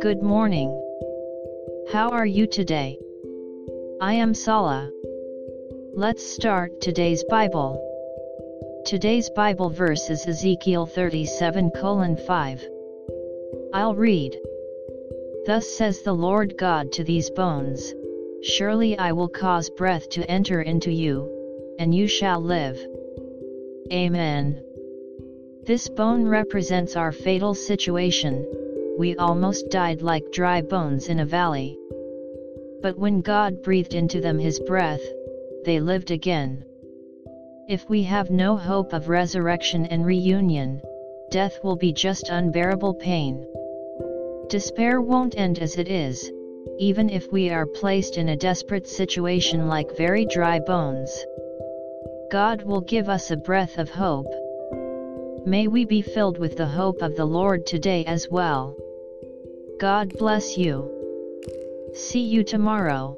Good morning. How are you today? I am Sala. Let's start today's Bible. Today's Bible verse is Ezekiel 37:5. I'll read. Thus says the Lord God to these bones, surely I will cause breath to enter into you, and you shall live. Amen.This bone represents our fatal situation, we almost died like dry bones in a valley. But when God breathed into them His breath, they lived again. If we have no hope of resurrection and reunion, death will be just unbearable pain. Despair won't end as it is, even if we are placed in a desperate situation like very dry bones. God will give us a breath of hope.May we be filled with the hope of the Lord today as well. God bless you. See you tomorrow.